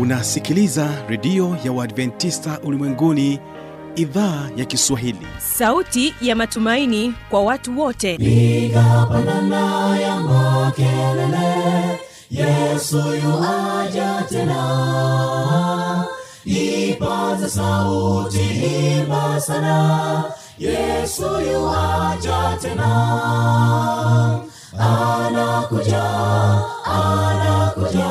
Unasikiliza redio ya Waadventista Ulimwenguni, idhaa ya Kiswahili. Sauti ya matumaini kwa watu wote. Piga panana ya makelele, Yesu yu aja tena. Ipaza sauti, imba sana, Yesu yu aja tena. Anakuja, anakuja,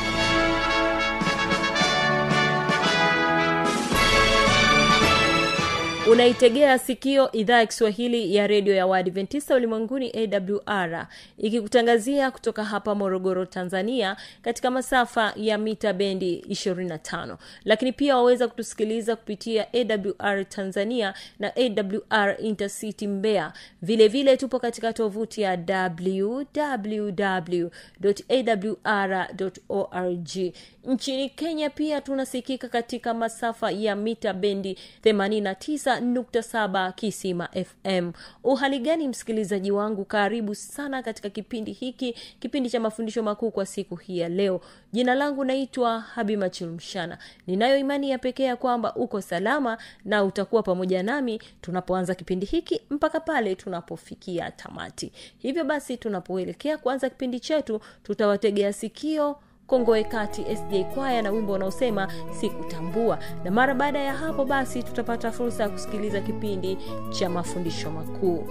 Unaitegea sikio idhaa ya Kiswahili ya redio ya Waadventista Ulimwenguni AWR, ikikutangazia kutoka hapa Morogoro, Tanzania, katika masafa ya mita bendi 25. Lakini pia waweza kutusikiliza kupitia AWR Tanzania na AWR Intercity Mbeya. Vile vile tupo katika tovuti ya www.awr.org. Nchini Kenya pia tunasikika katika masafa ya mita bendi 89.7 Kisima FM. Uhali gani msikilizaji wangu, karibu sana katika kipindi hiki, kipindi cha mafundisho makuu kwa siku hii ya leo. Jina langu naitwa Habima Chilumshana. Ninayo imani ya pekee kwamba uko salama na utakuwa pamoja nami tunapoanza kipindi hiki mpaka pale tunapofikia tamati. Hivyo basi tunapoelekea kuanza kipindi chetu, tutawategea sikio Kongwa Ikati SDA kwaya na wimbo unaosema sikutambua. Na mara baada ya hapo basi tutapata fursa ya kusikiliza kipindi cha mafundisho makuu.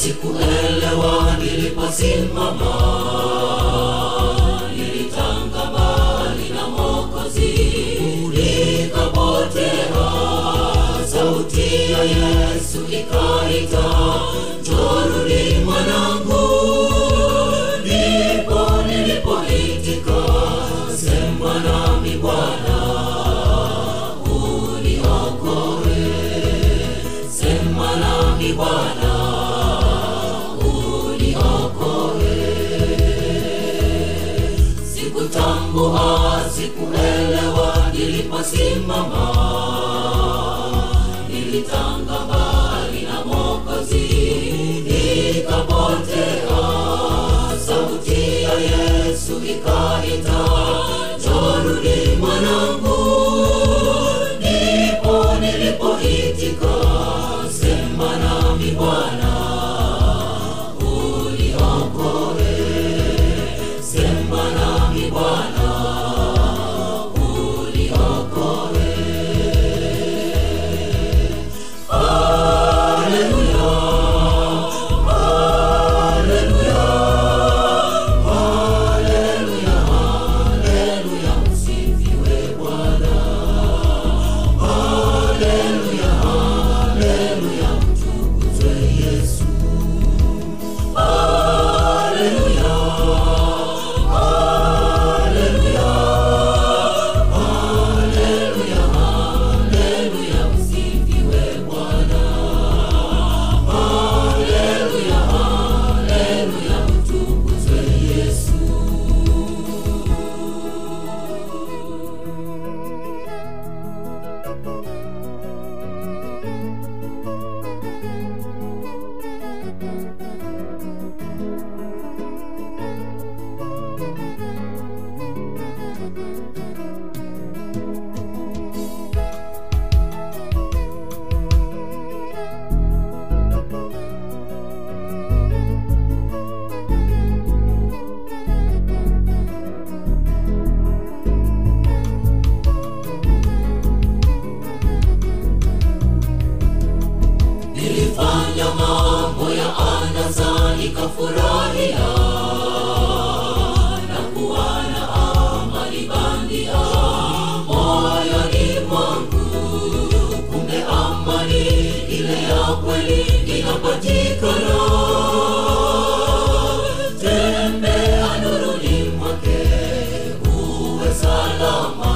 Sikuelewa, niliposimama, nilitangamana na Mwokozi, nikapotea. Sauti ya Yesu ikaita, njoo mwanangu. Nilipoitika, sema nami Bwana, uniokoe. Sema nami Bwana, sikuelewa, niliposimama, nilitangamana na Mwokozi, nikapotea. Sauti ya Yesu ikaita, njoo mwanangu. Nilipoitika, sema nami Bwana, uniokoe. Sema nami Bwana, uniokoe. nikafurahia na kuwana amani bandia moyo ni mwangu, kumbe amani ile ya kweli inapatikana. Tembea nuruni mwake uwe salama,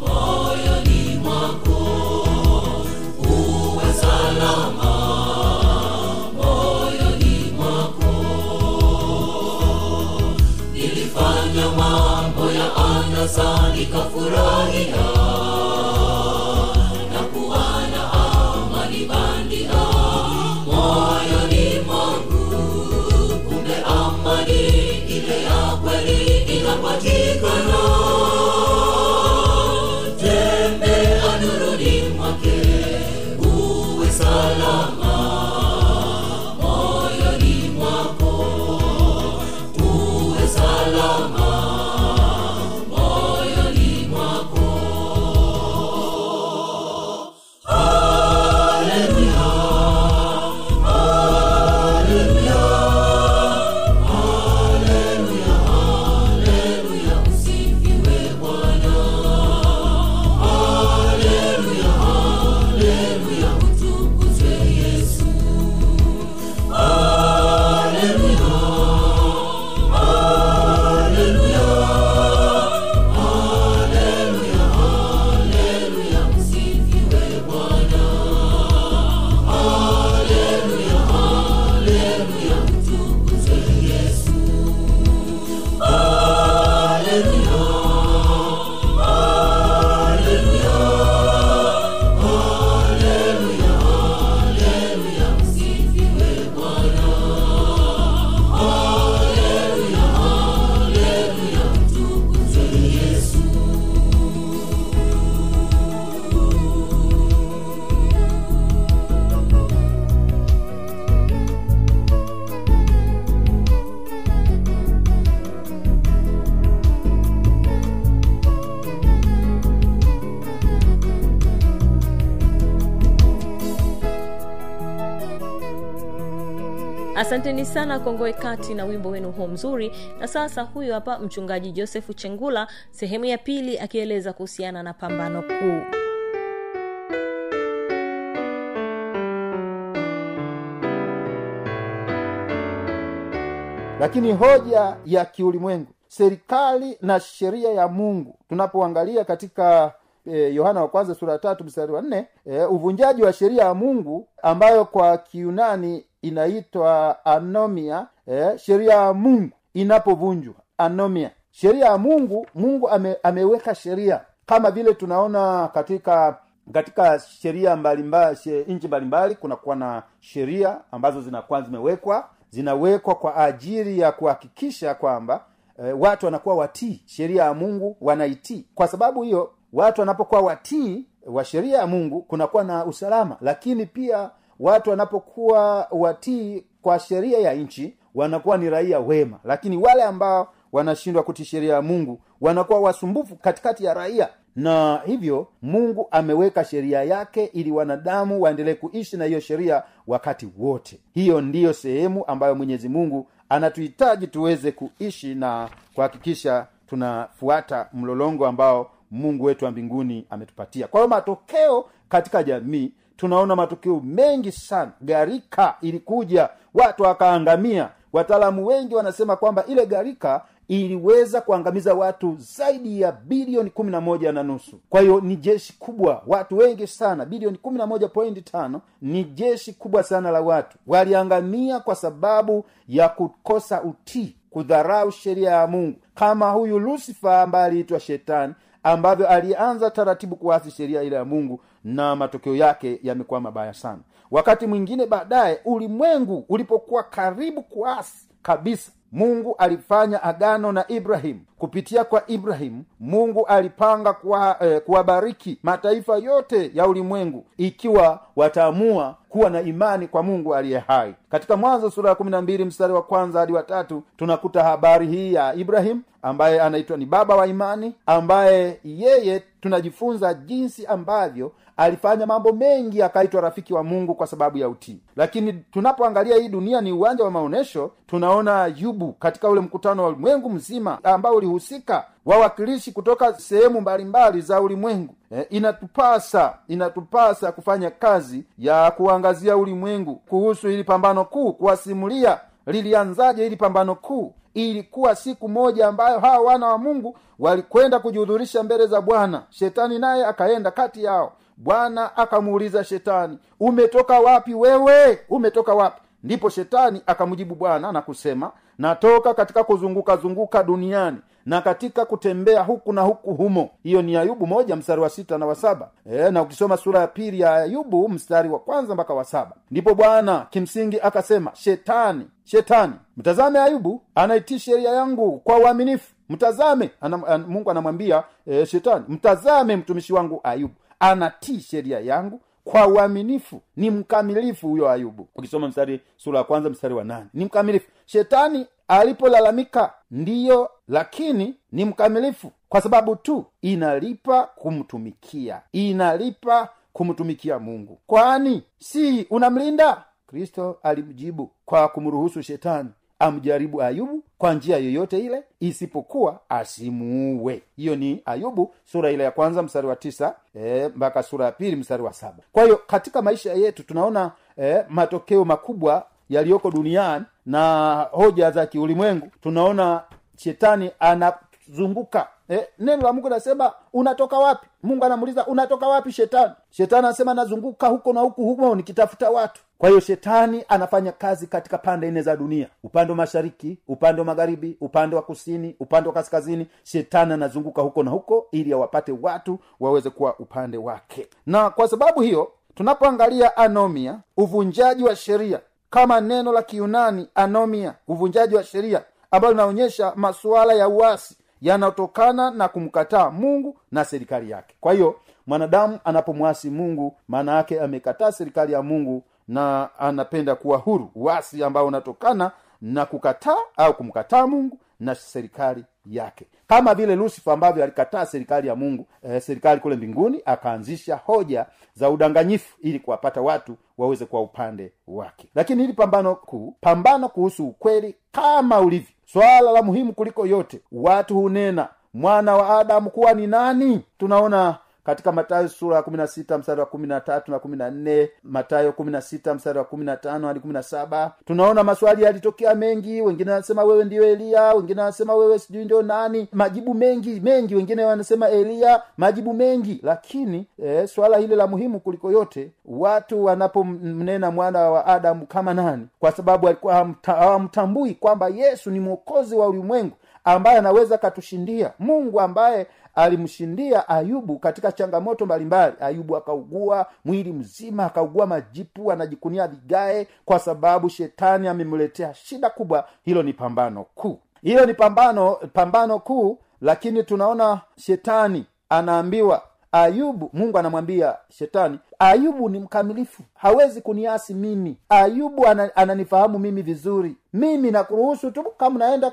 moyo ni mwako uwe salama. Sani kafurahia na kuwana amani bandia moyo ni mwangu, kumbe amani ile ya kweli inapatikana. Tembea nuruni mwake uwe salama, moyo ni mwako uwe salama. Asanteni sana Kongwa Ikati na wimbo wenu huo mzuri. Na sasa huyu hapa mchungaji Joseph Chengula sehemu ya pili akieleza kuhusiana na pambano kuu. Lakini hoja ya kiulimwengu, serikali na sheria ya Mungu. Tunapoangalia katika Yohana wa kwanza sura 3 mstari wa 4, uvunjaji wa sheria ya Mungu ambayo kwa Kiyunani inaitwa anomia, sheria ya Mungu inapovunjwa, anomia, sheria ya Mungu. Mungu ameweka sheria kama vile tunaona katika sheria mbalimbali, nchi mbalimbali kuna kuwa na sheria ambazo zinakuwa zimewekwa kwa ajili ya kuhakikisha kwamba watu wanakuwa watii sheria ya Mungu, wanaitii. Kwa sababu hiyo watu wanapokuwa watii wa sheria ya Mungu kunakuwa na usalama, lakini pia watu wanapokuwa watii kwa sheria ya nchi wanakuwa ni raia wema. Lakini wale ambao wanashindwa kutii sheria ya Mungu wanakuwa wasumbufu katikati ya raia, na hivyo Mungu ameweka sheria yake ili wanadamu waendelee kuishi na hiyo sheria wakati wote. Hiyo ndiyo sehemu ambayo Mwenyezi Mungu anatuhitaji tuweze kuishi na kuhakikisha tunafuata mlolongo ambao Mungu wetu wa mbinguni ametupatia. Kwa hiyo matokeo katika jamii, tunaona matokeo mengi sana. Gharika ilikuja, watu wakaangamia. Wataalamu wengi wanasema kwamba ile gharika iliweza kuangamiza watu zaidi ya bilioni 11.5. Kwa hiyo ni jeshi kubwa, watu wengi sana, bilioni 11.5, ni jeshi kubwa sana la watu. Waliangamia kwa sababu ya kukosa utii, kudharau sheria ya Mungu. Kama huyu Lucifer ambaye aliitwa shetani, ambavyo alianza taratibu kuasi sheria ile ya Mungu, na matokeo yake yamekuwa mabaya sana. Wakati mwingine baadaye ulimwengu ulipokuwa karibu kuasi kabisa, Mungu alifanya agano na Ibrahim. Kupitia kwa Ibrahim Mungu alipanga kuwabariki mataifa yote ya ulimwengu ikiwa wataamua kuwa na imani kwa Mungu aliye hai. Katika Mwanzo sura ya 12 mstari wa kwanza hadi wa 3 tunakuta habari hii ya Ibrahim ambaye anaitwa ni baba wa imani, ambaye yeye tunajifunza jinsi ambavyo alifanya mambo mengi akaitwa rafiki wa Mungu kwa sababu ya utii. Lakini tunapoangalia hii dunia ni uwanja wa maonesho, tunaona Ayubu katika ule mkutano wa ulimwengu mzima ambao ulihusika wawakilishi kutoka sehemu mbalimbali za ulimwengu. Inatupasa kufanya kazi ya kuangazia ulimwengu kuhusu hili pambano kuu, kuwasimulia lilianzaje hili pambano kuu. Ilikuwa siku moja ambayo hawa wana wa Mungu walikwenda kujihudhurisha mbele za Bwana. Shetani naye akaenda kati yao. Bwana akamuuliza Shetani, "Umetoka wapi wewe? Umetoka wapi?" Ndipo Shetani akamjibu Bwana na kusema, "Natoka katika kuzunguka duniani na katika kutembea huku na huku humo." Hiyo ni Ayubu 1 mstari wa 6 na wa 7. Na ukisoma sura ya pili ya Ayubu mstari wa 1 mpaka wa 7. Ndipo Bwana kimsingi akasema, "Shetani, mtazame Ayubu anaitii sheria yangu kwa uaminifu. Mtazame," Mungu anamwambia Shetani, "Mtazame mtumishi wangu Ayubu. Anatii sheria yangu kwa uaminifu." Ni mkamilifu huyo Ayubu. Ukisoma sura ya 1 mstari wa 8. Ni mkamilifu. Shetani alipolalamika, ndiyo, lakini ni mkamilifu kwa sababu tu inalipa kumtumikia Mungu. Kwani si unamlinda? Kristo alimjibu kwa kumruhusu Shetani amjaribu Ayubu kwa njia yoyote ile isipokuwa asimuue. Hiyo ni Ayubu sura ile ya 1 mstari wa 9 mpaka sura ya 2 mstari wa 7. Kwa hiyo katika maisha yetu tunaona matokeo makubwa yaliyoko duniani na hoja za kiulimwengu. Tunaona Shetani anazunguka. Neno la Mungu nasema unatoka wapi? Mungu anamuuliza unatoka wapi Shetani? Shetani anasema nazunguka huko na huko nikitafuta watu. Kwa hiyo Shetani anafanya kazi katika pande nne za dunia. Upande wa mashariki, upande wa magharibi, upande wa kusini, upande wa kaskazini. Shetani anazunguka huko na huko ili awapate watu waweze kuwa upande wake. Na kwa sababu hiyo tunapoangalia anomia, uvunjaji wa sheria, kama neno la Kiyunani anomia, uvunjaji wa sheria, ambalo linaonyesha masuala ya uasi yanatokana na kumkataa Mungu na serikali yake. Kwa hiyo mwanadamu anapomwasi Mungu, maana yake amekataa serikali ya Mungu na anapenda kuwa huru. Uasi ambao unatokana na kukataa au kumkataa Mungu na serikali yake. Kama vile Lucifer ambavyo alikataa serikali ya Mungu, serikali kule mbinguni, akaanzisha hoja za udanganyifu ili kuwapata watu waweze kwa upande wake. Lakini hili pambano kuhusu ukweli kama ulivyo. Swala la muhimu kuliko yote, watu hunena mwana wa Adamu kuwa ni nani? Tunaona katika Mathayo sura ya 16 mstari wa 13 na 14, Mathayo 16 mstari wa 15 hadi 17, tunaona maswali yalitokea mengi. Wengine wanasema wewe ndiyo Elia, wengine wanasema wewe sijui ndio nani. Majibu mengi, wengine wanasema Elia, majibu mengi. Lakini swala hili la muhimu kuliko yote, watu wanapomnena mwana wa Adamu kama nani? Kwa sababu alikuwa hawamtambui kwamba Yesu ni mwokozi wa ulimwengu ambaye anaweza katushindia. Mungu ambaye alimshindia Ayubu katika changamoto mbalimbali. Ayubu akaugua mwili mzima, akaugua majipu, anajikunia vigae kwa sababu Shetani amemletea shida kubwa. Hilo ni pambano kuu. Lakini tunaona Shetani anaambiwa Ayubu, Mungu anamwambia Shetani, Ayubu ni mkamilifu, hawezi kuniasi mimi. Ayubu ananifahamu mimi vizuri. Mimi nakuruhusu tu kama naenda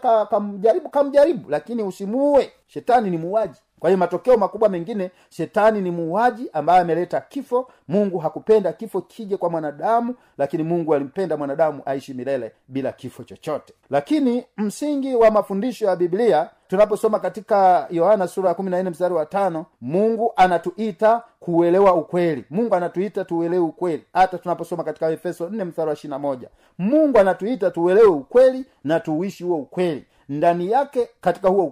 kamjaribu, lakini usimuue. Shetani ni muuaji. Kwa hiyo matokeo makubwa mengine, Shetani ni muuaji ambaye ameleta kifo. Mungu hakupenda kifo kije kwa mwanadamu, lakini Mungu alimpenda mwanadamu aishi milele bila kifo chochote. Lakini msingi wa mafundisho ya Biblia, tunaposoma katika Yohana sura ya 14 mstari wa 5, Mungu anatuita kuelewa ukweli. Mungu anatuita tuelewe ukweli. Hata tunaposoma katika Efeso 4 mstari wa 21, Mungu anatuita tuelewe ukweli na tuishi huo ukweli. Ndani yake katika huo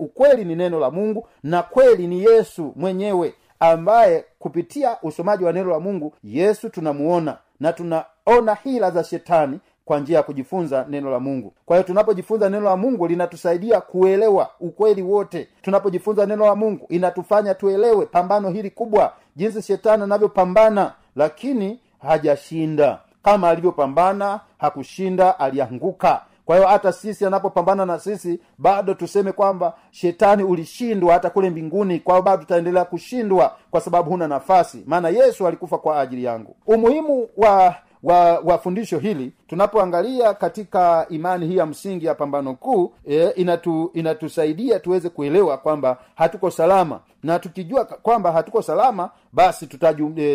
ukweli ni neno la Mungu, na kweli ni Yesu mwenyewe, ambaye kupitia usomaji wa neno la Mungu Yesu tunamuona na tunaona hila za Shetani kwa njia ya kujifunza neno la Mungu. Kwa hiyo tunapojifunza neno la Mungu linatusaidia kuelewa ukweli wote. Tunapojifunza neno la Mungu inatufanya tuelewe pambano hili kubwa, jinsi Shetani anavyopambana lakini hajashinda. Kama alivyopambana hakushinda, alianguka. Kwa hiyo hata sisi anapopambana na sisi bado tuseme kwamba Shetani ulishindwa hata kule mbinguni, kwa bado tutaendelea kushindwa kwa sababu huna nafasi, maana Yesu alikufa kwa ajili yangu. Umuhimu wa wa fundisho hili, tunapoangalia katika imani hii ya msingi ya Pambano Kuu, inatusaidia tuweze kuelewa kwamba hatuko salama, na tukijua kwamba hatuko salama basi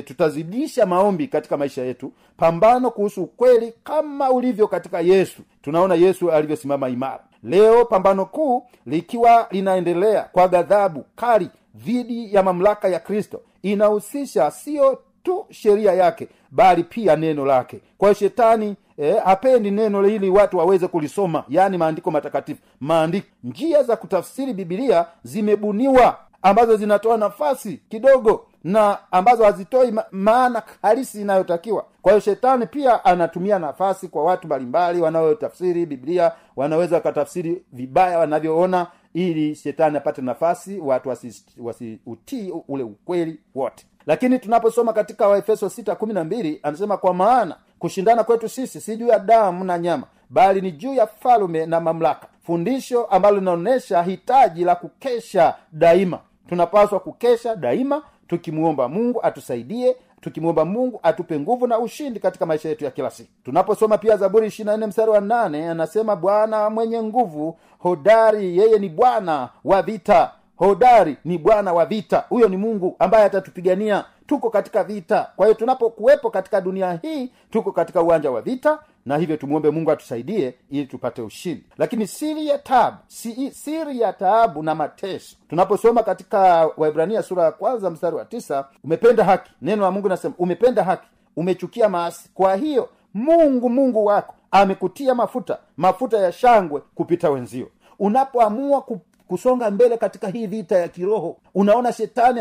tutazidisha maombi katika maisha yetu, pambano kuhusu kweli kama ulivyo katika Yesu. Tunaona Yesu alivyosimama imara. Leo Pambano Kuu likiwa linaendelea kwa ghadhabu kali dhidi ya mamlaka ya Kristo, inahusisha sio tu sheria yake bali pia neno lake. Kwa hiyo shetani hapendi neno hili watu waweze kulisoma, yani maandiko matakatifu. Maandiko, njia za kutafsiri Biblia zimebuniwa ambazo zinatoa nafasi kidogo na ambazo hazitoi maana halisi inayotakiwa. Kwa hiyo shetani pia anatumia nafasi kwa watu mbalimbali wanaotafsiri Biblia, wanaweza kutafsiri vibaya wanavyoona ili shetani apate nafasi watu wasiutii ule ukweli wote. Lakini tunaposoma katika Waefeso 6:12 anasema, kwa maana kushindana kwetu sisi si juu ya damu na nyama bali ni juu ya falme na mamlaka. Fundisho ambalo linaonesha hitaji la kukesha daima. Tunapaswa kukesha daima tukimuomba Mungu atusaidie, tukimuomba Mungu atupe nguvu na ushindi katika maisha yetu ya kila siku. Tunaposoma pia Zaburi 24:8 anasema, Bwana mwenye nguvu hodari, yeye ni Bwana wa vita. Hodari ni Bwana wa vita. Huyo ni Mungu ambaye atatupigania. Tuko katika vita. Kwa hiyo tunapokuwepo katika dunia hii, tuko katika uwanja wa vita, na hivyo tumuombe Mungu atusaidie ili tupate ushindi. Lakini siri ya taabu na mateso. Tunaposoma katika Waebrania 1:9, umependa haki. Neno la Mungu nasema, umependa haki, umechukia maasi. Kwa hiyo Mungu wako amekutia mafuta ya shangwe kupita wenzio. Unapoamua kusonga mbele katika hii vita ya kiroho, unaona shetani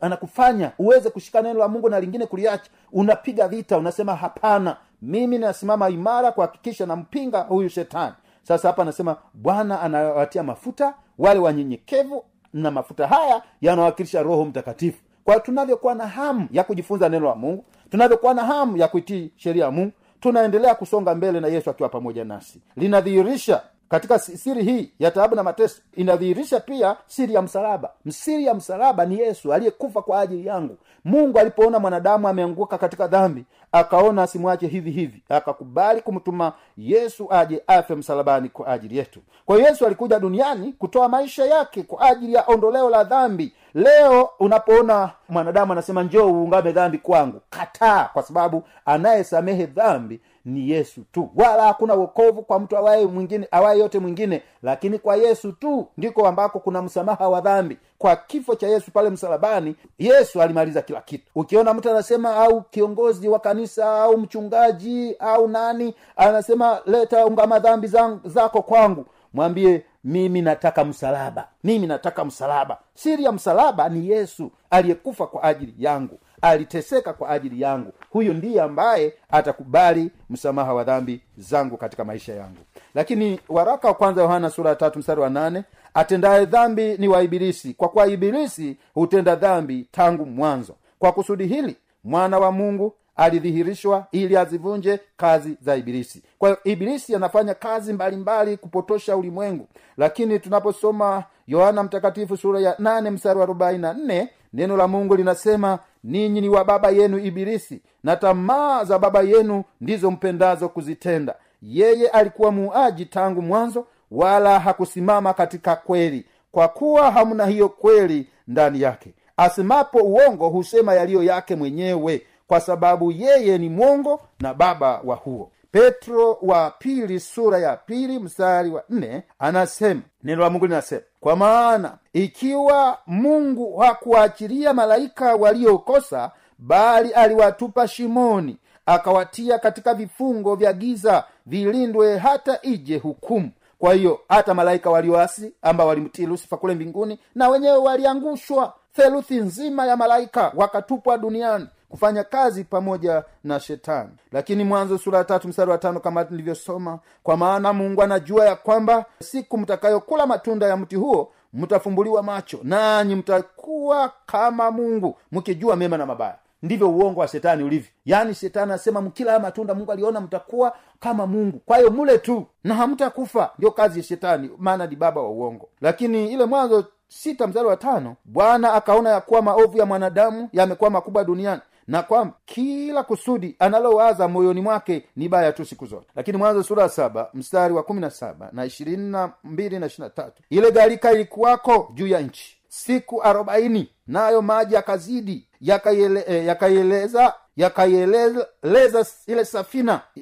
anakufanya uweze kushika neno la Mungu na lingine kuliacha. Unapiga vita, unasema hapana, mimi nasimama imara kuhakikisha nampinga huyu shetani. Sasa hapa anasema Bwana anawatia mafuta wale wanyenyekevu, na mafuta haya yanawakilisha Roho Mtakatifu. Kwa tunavyokuwa na hamu ya kujifunza neno la Mungu, tunavyokuwa na hamu ya kuitii sheria ya Mungu, tunaendelea kusonga mbele na Yesu akiwa pamoja nasi. Linadhihirisha katika siri hii ya taabu na mateso, inadhihirisha pia siri ya msalaba. Siri ya msalaba ni Yesu aliyekufa kwa ajili yangu. Mungu alipoona mwanadamu ameanguka katika dhambi, akaona asimwache hivi, akakubali kumtuma Yesu aje afe msalabani kwa ajili yetu. Kwa hiyo Yesu alikuja duniani kutoa maisha yake kwa ajili ya ondoleo la dhambi. Leo unapoona mwanadamu anasema njoo uungame dhambi kwangu, kataa, kwa sababu anayesamehe dhambi ni Yesu tu. Wala hakuna wokovu kwa mtu awaye yote mwingine, lakini kwa Yesu tu ndiko ambako kuna msamaha wa dhambi. Kwa kifo cha Yesu pale msalabani, Yesu alimaliza kila kitu. Ukiona mtu anasema, au kiongozi wa kanisa au mchungaji au nani anasema leta ungama dhambi zako kwangu, mwambie mimi nataka msalaba. Siri ya msalaba ni Yesu aliyekufa kwa ajili yangu, aliteseka kwa ajili yangu. Huyo ndiye ambaye atakubali msamaha wa dhambi zangu katika maisha yangu. Lakini waraka wa kwanza Yohana 3:8, atendaye dhambi ni wa Ibilisi, kwa Ibilisi hutenda dhambi tangu mwanzo. Kwa kusudi hili mwana wa Mungu alidhihirishwa ili azivunje kazi za Ibilisi. Kwa hiyo Ibilisi anafanya kazi mbalimbali kupotosha ulimwengu. Lakini tunaposoma Yohana Mtakatifu 8:44, neno la Mungu linasema, ninyi ni wa baba yenu Ibilisi, na tamaa za baba yenu ndizo mpendazo kuzitenda. Yeye alikuwa muuaji tangu mwanzo, wala hakusimama katika kweli, kwa kuwa hamna hiyo kweli ndani yake. Asemapo uongo husema yaliyo yake mwenyewe, kwa sababu yeye ni mwongo na baba wa huo. Petro wa 2:2 anasema, neno la Mungu linasema, kwa maana ikiwa Mungu hakuachilia malaika waliokosa bali aliwatupa shimoni, akawatia katika vifungo vya giza vilindwe hata ije hukumu. Kwa hiyo hata malaika walioasi ambao walimtii Lusifa kule mbinguni, na wenyewe waliangushwa. Theluthi nzima ya malaika wakatupwa duniani kufanya kazi pamoja na shetani. Lakini Mwanzo 3:5 kama nilivyosoma, kwa maana Mungu anajua ya kwamba siku mtakayokula matunda ya mti huo mtafumbuliwa macho, nanyi mtakuwa kama Mungu mkijua mema na mabaya. Ndivyo uongo wa shetani ulivyo. Yaani shetani anasema mkila matunda Mungu aliona mtakuwa kama Mungu. Kwa hiyo mule tu na hamtakufa. Ndio kazi ya shetani, maana ni baba wa uongo. Lakini ile Mwanzo 6:5, Bwana akaona ya kuwa maovu ya mwanadamu yamekuwa makubwa duniani, na kwamba kila kusudi analowaza moyoni mwake ni baya tu siku zote. Lakini Mwanzo sura 7 mstari wa 17 na 22 na 23, ile gharika ilikuwako juu ya nchi siku 40, nayo maji yakazidi yakaeleza ile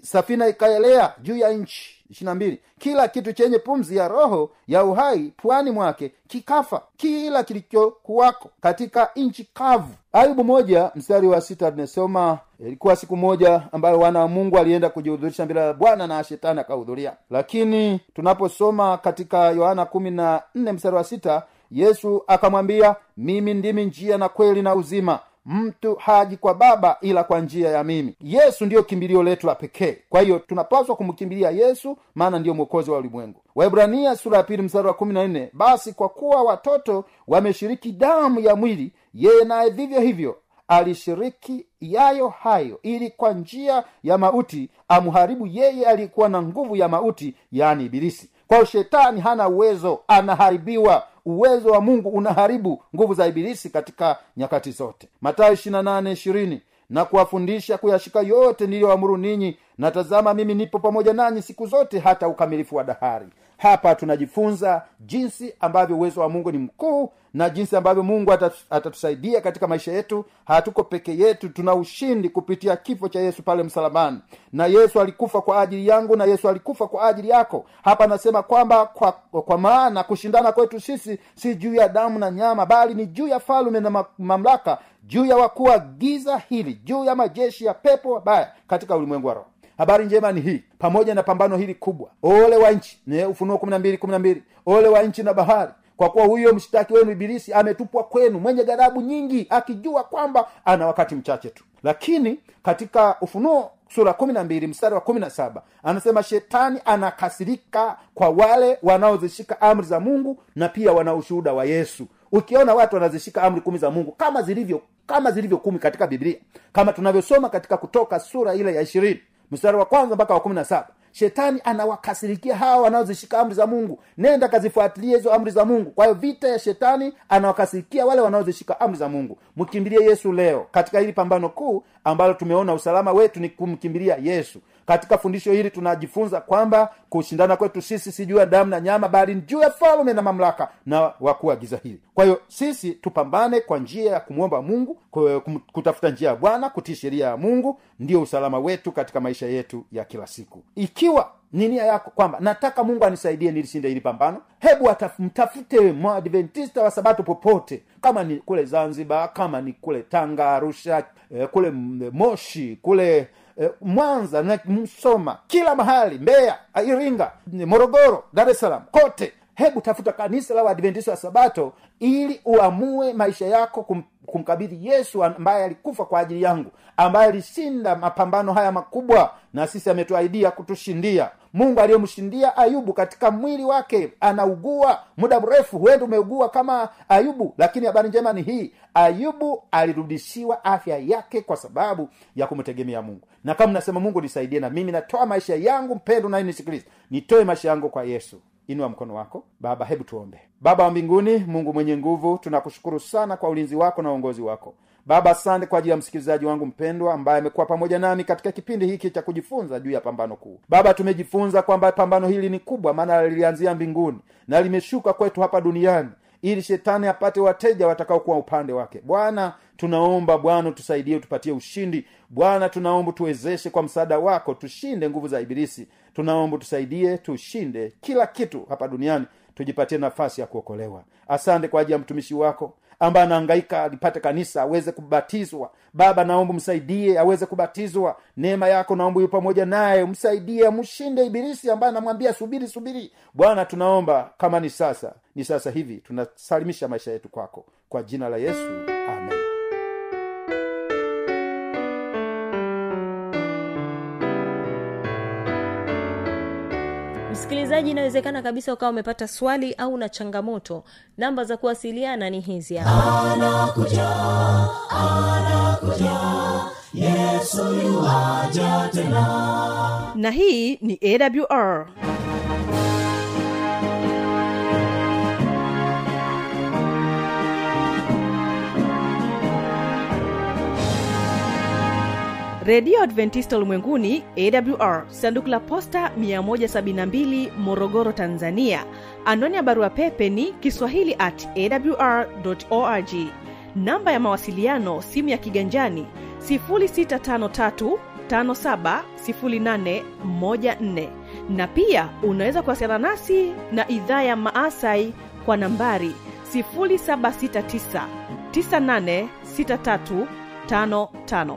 safina ikaelea juu ya nchi. 22, kila kitu chenye pumzi ya roho ya uhai pwani mwake kikafa, kila kilichokuwako katika nchi kavu. Ayubu 1 mstari wa 6 tunasoma, ilikuwa siku moja ambayo wana wa Mungu alienda kujihudhurisha mbele ya Bwana na shetani akahudhuria. Lakini tunaposoma katika Yohana 14 mstari wa 6, Yesu akamwambia, mimi ndimi njia na kweli na uzima, mtu haji kwa baba ila kwa njia ya mimi. Yesu ndiyo kimbilio letu la pekee. Kwa hiyo tunapaswa kumkimbilia Yesu, maana ndiyo mwokozi wa ulimwengu. Waebrania sura ya 2 mstari wa 14, basi kwa kuwa watoto wameshiriki damu ya mwili, yeye naye vivyo hivyo alishiriki yayo hayo, ili kwa njia ya mauti amharibu yeye alikuwa na nguvu ya mauti, yani Ibilisi. Kwa shetani hana uwezo, anaharibiwa. Uwezo wa Mungu unaharibu nguvu za Ibilisi katika nyakati zote. Mathayo 28:20, na kuwafundisha kuyashika yote niliyowaamuru ninyi, na tazama mimi nipo pamoja nanyi siku zote hata ukamilifu wa dahari. Hapa tunajifunza jinsi ambavyo uwezo wa Mungu ni mkuu na jinsi ambavyo Mungu atatusaidia katika maisha yetu. Hatuko peke yetu, tuna ushindi kupitia kifo cha Yesu pale msalabani. Na Yesu alikufa kwa ajili yangu na Yesu alikufa kwa ajili yako. Hapa nasema kwamba kwa maana kushindana kwetu sisi si juu ya damu na nyama, bali ni juu ya falme na mamlaka, juu ya wakuu wa giza hili, juu ya majeshi ya pepo wabaya katika ulimwengu wa roho. Habari njema ni hii, pamoja na pambano hili kubwa, ole wa nchi, Ufunuo 12:12, ole wa nchi na bahari, kwa kuwa huyo mshtaki wenu Ibilisi ametupwa kwenu, mwenye ghadhabu nyingi, akijua kwamba ana wakati mchache tu. Lakini katika Ufunuo sura 12 mstari wa 17 anasema shetani anakasirika kwa wale wanaozishika amri za Mungu na pia wanaoshuhuda wa Yesu. Ukiona watu wanazishika amri 10 za Mungu kama zilivyo 10 katika Biblia, kama tunavyosoma katika Kutoka sura ile ya 20 mstari wa 1 mpaka wa 17, shetani anawakasirikia hao wanaozishika amri za Mungu. Nenda kazifuatilie hizo amri za Mungu. Kwa hiyo vita ya shetani, anawakasirikia wale wanaozishika amri za Mungu. Mkimbilie Yesu leo katika hili pambano kuu ambalo tumeona usalama wetu ni kumkimbilia Yesu. Katika fundisho hili tunajifunza kwamba kushindana kwetu sisi si juu ya damu na nyama, bali ni juu ya falme na mamlaka na wakuu wa giza hili. Kwa hiyo sisi tupambane kwa njia ya kumwomba Mungu, kutafuta njia ya Bwana, kutii sheria ya Mungu, ndio usalama wetu katika maisha yetu ya kila siku. Ikiwa ni nia yako kwamba nataka Mungu anisaidie nilishinde hili pambano, hebu mtafute Mwadventista wa Sabato popote, kama ni kule Zanzibar, kama ni kule Tanga, Arusha, kule Moshi, kule Mwanza na Msoma, kila mahali, Mbeya, Iringa, Morogoro, Dar es Salaam, kote. Hebu tafuta kanisa la Waadventista wa Sabato ili uamue maisha yako kumkabidhi Yesu, ambaye alikufa kwa ajili yangu, ambaye alishinda mapambano haya makubwa na sisi ametuahidia kutushindia. Mungu aliyomshindia Ayubu katika mwili wake, anaugua muda mrefu, wewe umeugua kama Ayubu, lakini habari njema ni hii, Ayubu alirudishiwa afya yake kwa sababu ya kumtegemea Mungu. Na kama nasema Mungu nisaidie, na mimi natoa maisha yangu, mpendo na unisikilize, nitoe maisha yangu kwa Yesu. Inua mkono wako. Baba, hebu tuombe. Baba wa mbinguni, Mungu mwenye nguvu, tunakushukuru sana kwa ulinzi wako na uongozi wako. Baba, asante kwa ajili ya msikilizaji wangu mpendwa ambaye amekuwa pamoja nami katika kipindi hiki cha kujifunza juu ya pambano kuu. Baba, tumejifunza kwamba pambano hili ni kubwa, maana lilianzia mbinguni na limeshuka kwetu hapa duniani ili shetani apate wateja watakao kuwa upande wake. Bwana, tunaomba Bwana tusaidie, tupatie ushindi. Bwana, tunaomba tuwezeshe kwa msaada wako, tushinde nguvu za Ibilisi. Tunaomba tusaidie, tushinde kila kitu hapa duniani, tujipatie nafasi ya kuokolewa. Asante kwa ajili ya mtumishi wako ambaye anahangaika alipate kanisa aweze kubatizwa. Baba, naomba msaidie aweze kubatizwa. Neema yako naomba iwe pamoja naye, msaidie mshinde Ibilisi ambaye anamwambia subiri. Bwana, tunaomba kama ni sasa hivi tunasalimisha maisha yetu kwako, kwa jina la Yesu, amen. Msikilizaji, inawezekana kabisa ukawa umepata swali au una changamoto. Namba za kuwasiliana ni hizi hapa. Anakuja, Yesu yuaja tena. Na hii ni AWR. Radio Adventista Ulimwenguni AWR, sanduku la posta 172, Morogoro, Tanzania. Anwani ya barua pepe ni kiswahili@awr.org. Namba ya mawasiliano simu ya kiganjani 0653570814, na pia unaweza kuwasiliana nasi na idhaa ya Maasai kwa nambari 0769986355.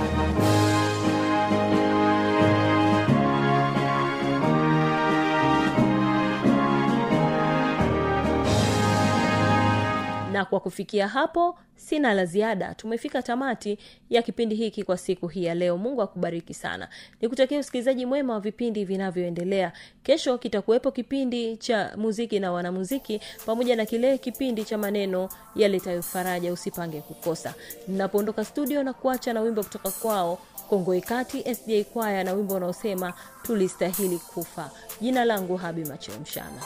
Na kwa kufikia hapo, sina la ziada. Tumefika tamati ya kipindi hiki kwa siku hii ya leo. Mungu akubariki sana. Nikutakia usikilizaji mwema wa vipindi vinavyoendelea. Kesho kitakuwepo kipindi cha muziki na wanamuziki, pamoja na kile kipindi cha maneno yaletayo faraja. Usipange kukosa. Ninapoondoka studio na kuacha na wimbo kutoka kwao Kongwa Ikati SDA Choir, na wimbo unaosema tulistahili kufa. Jina langu Habima Chilumshana.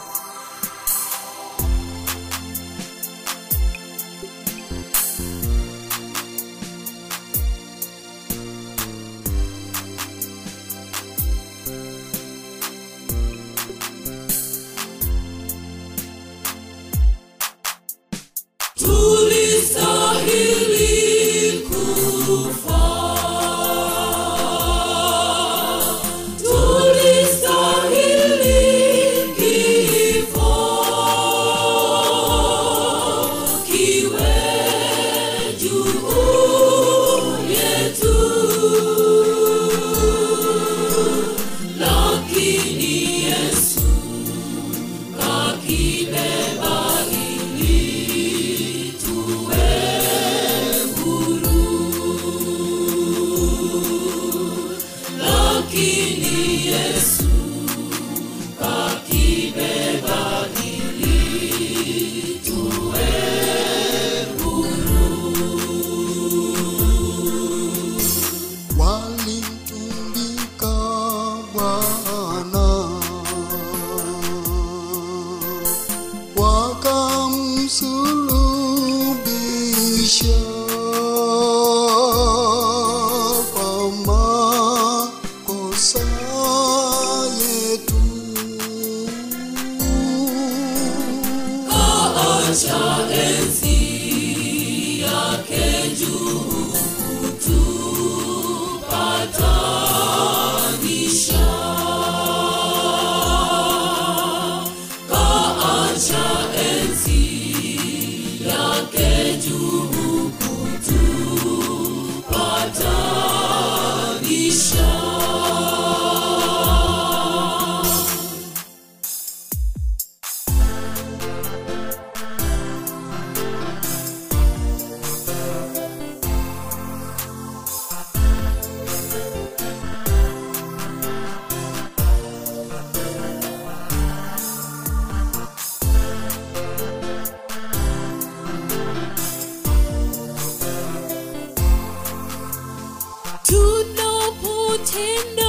Tendo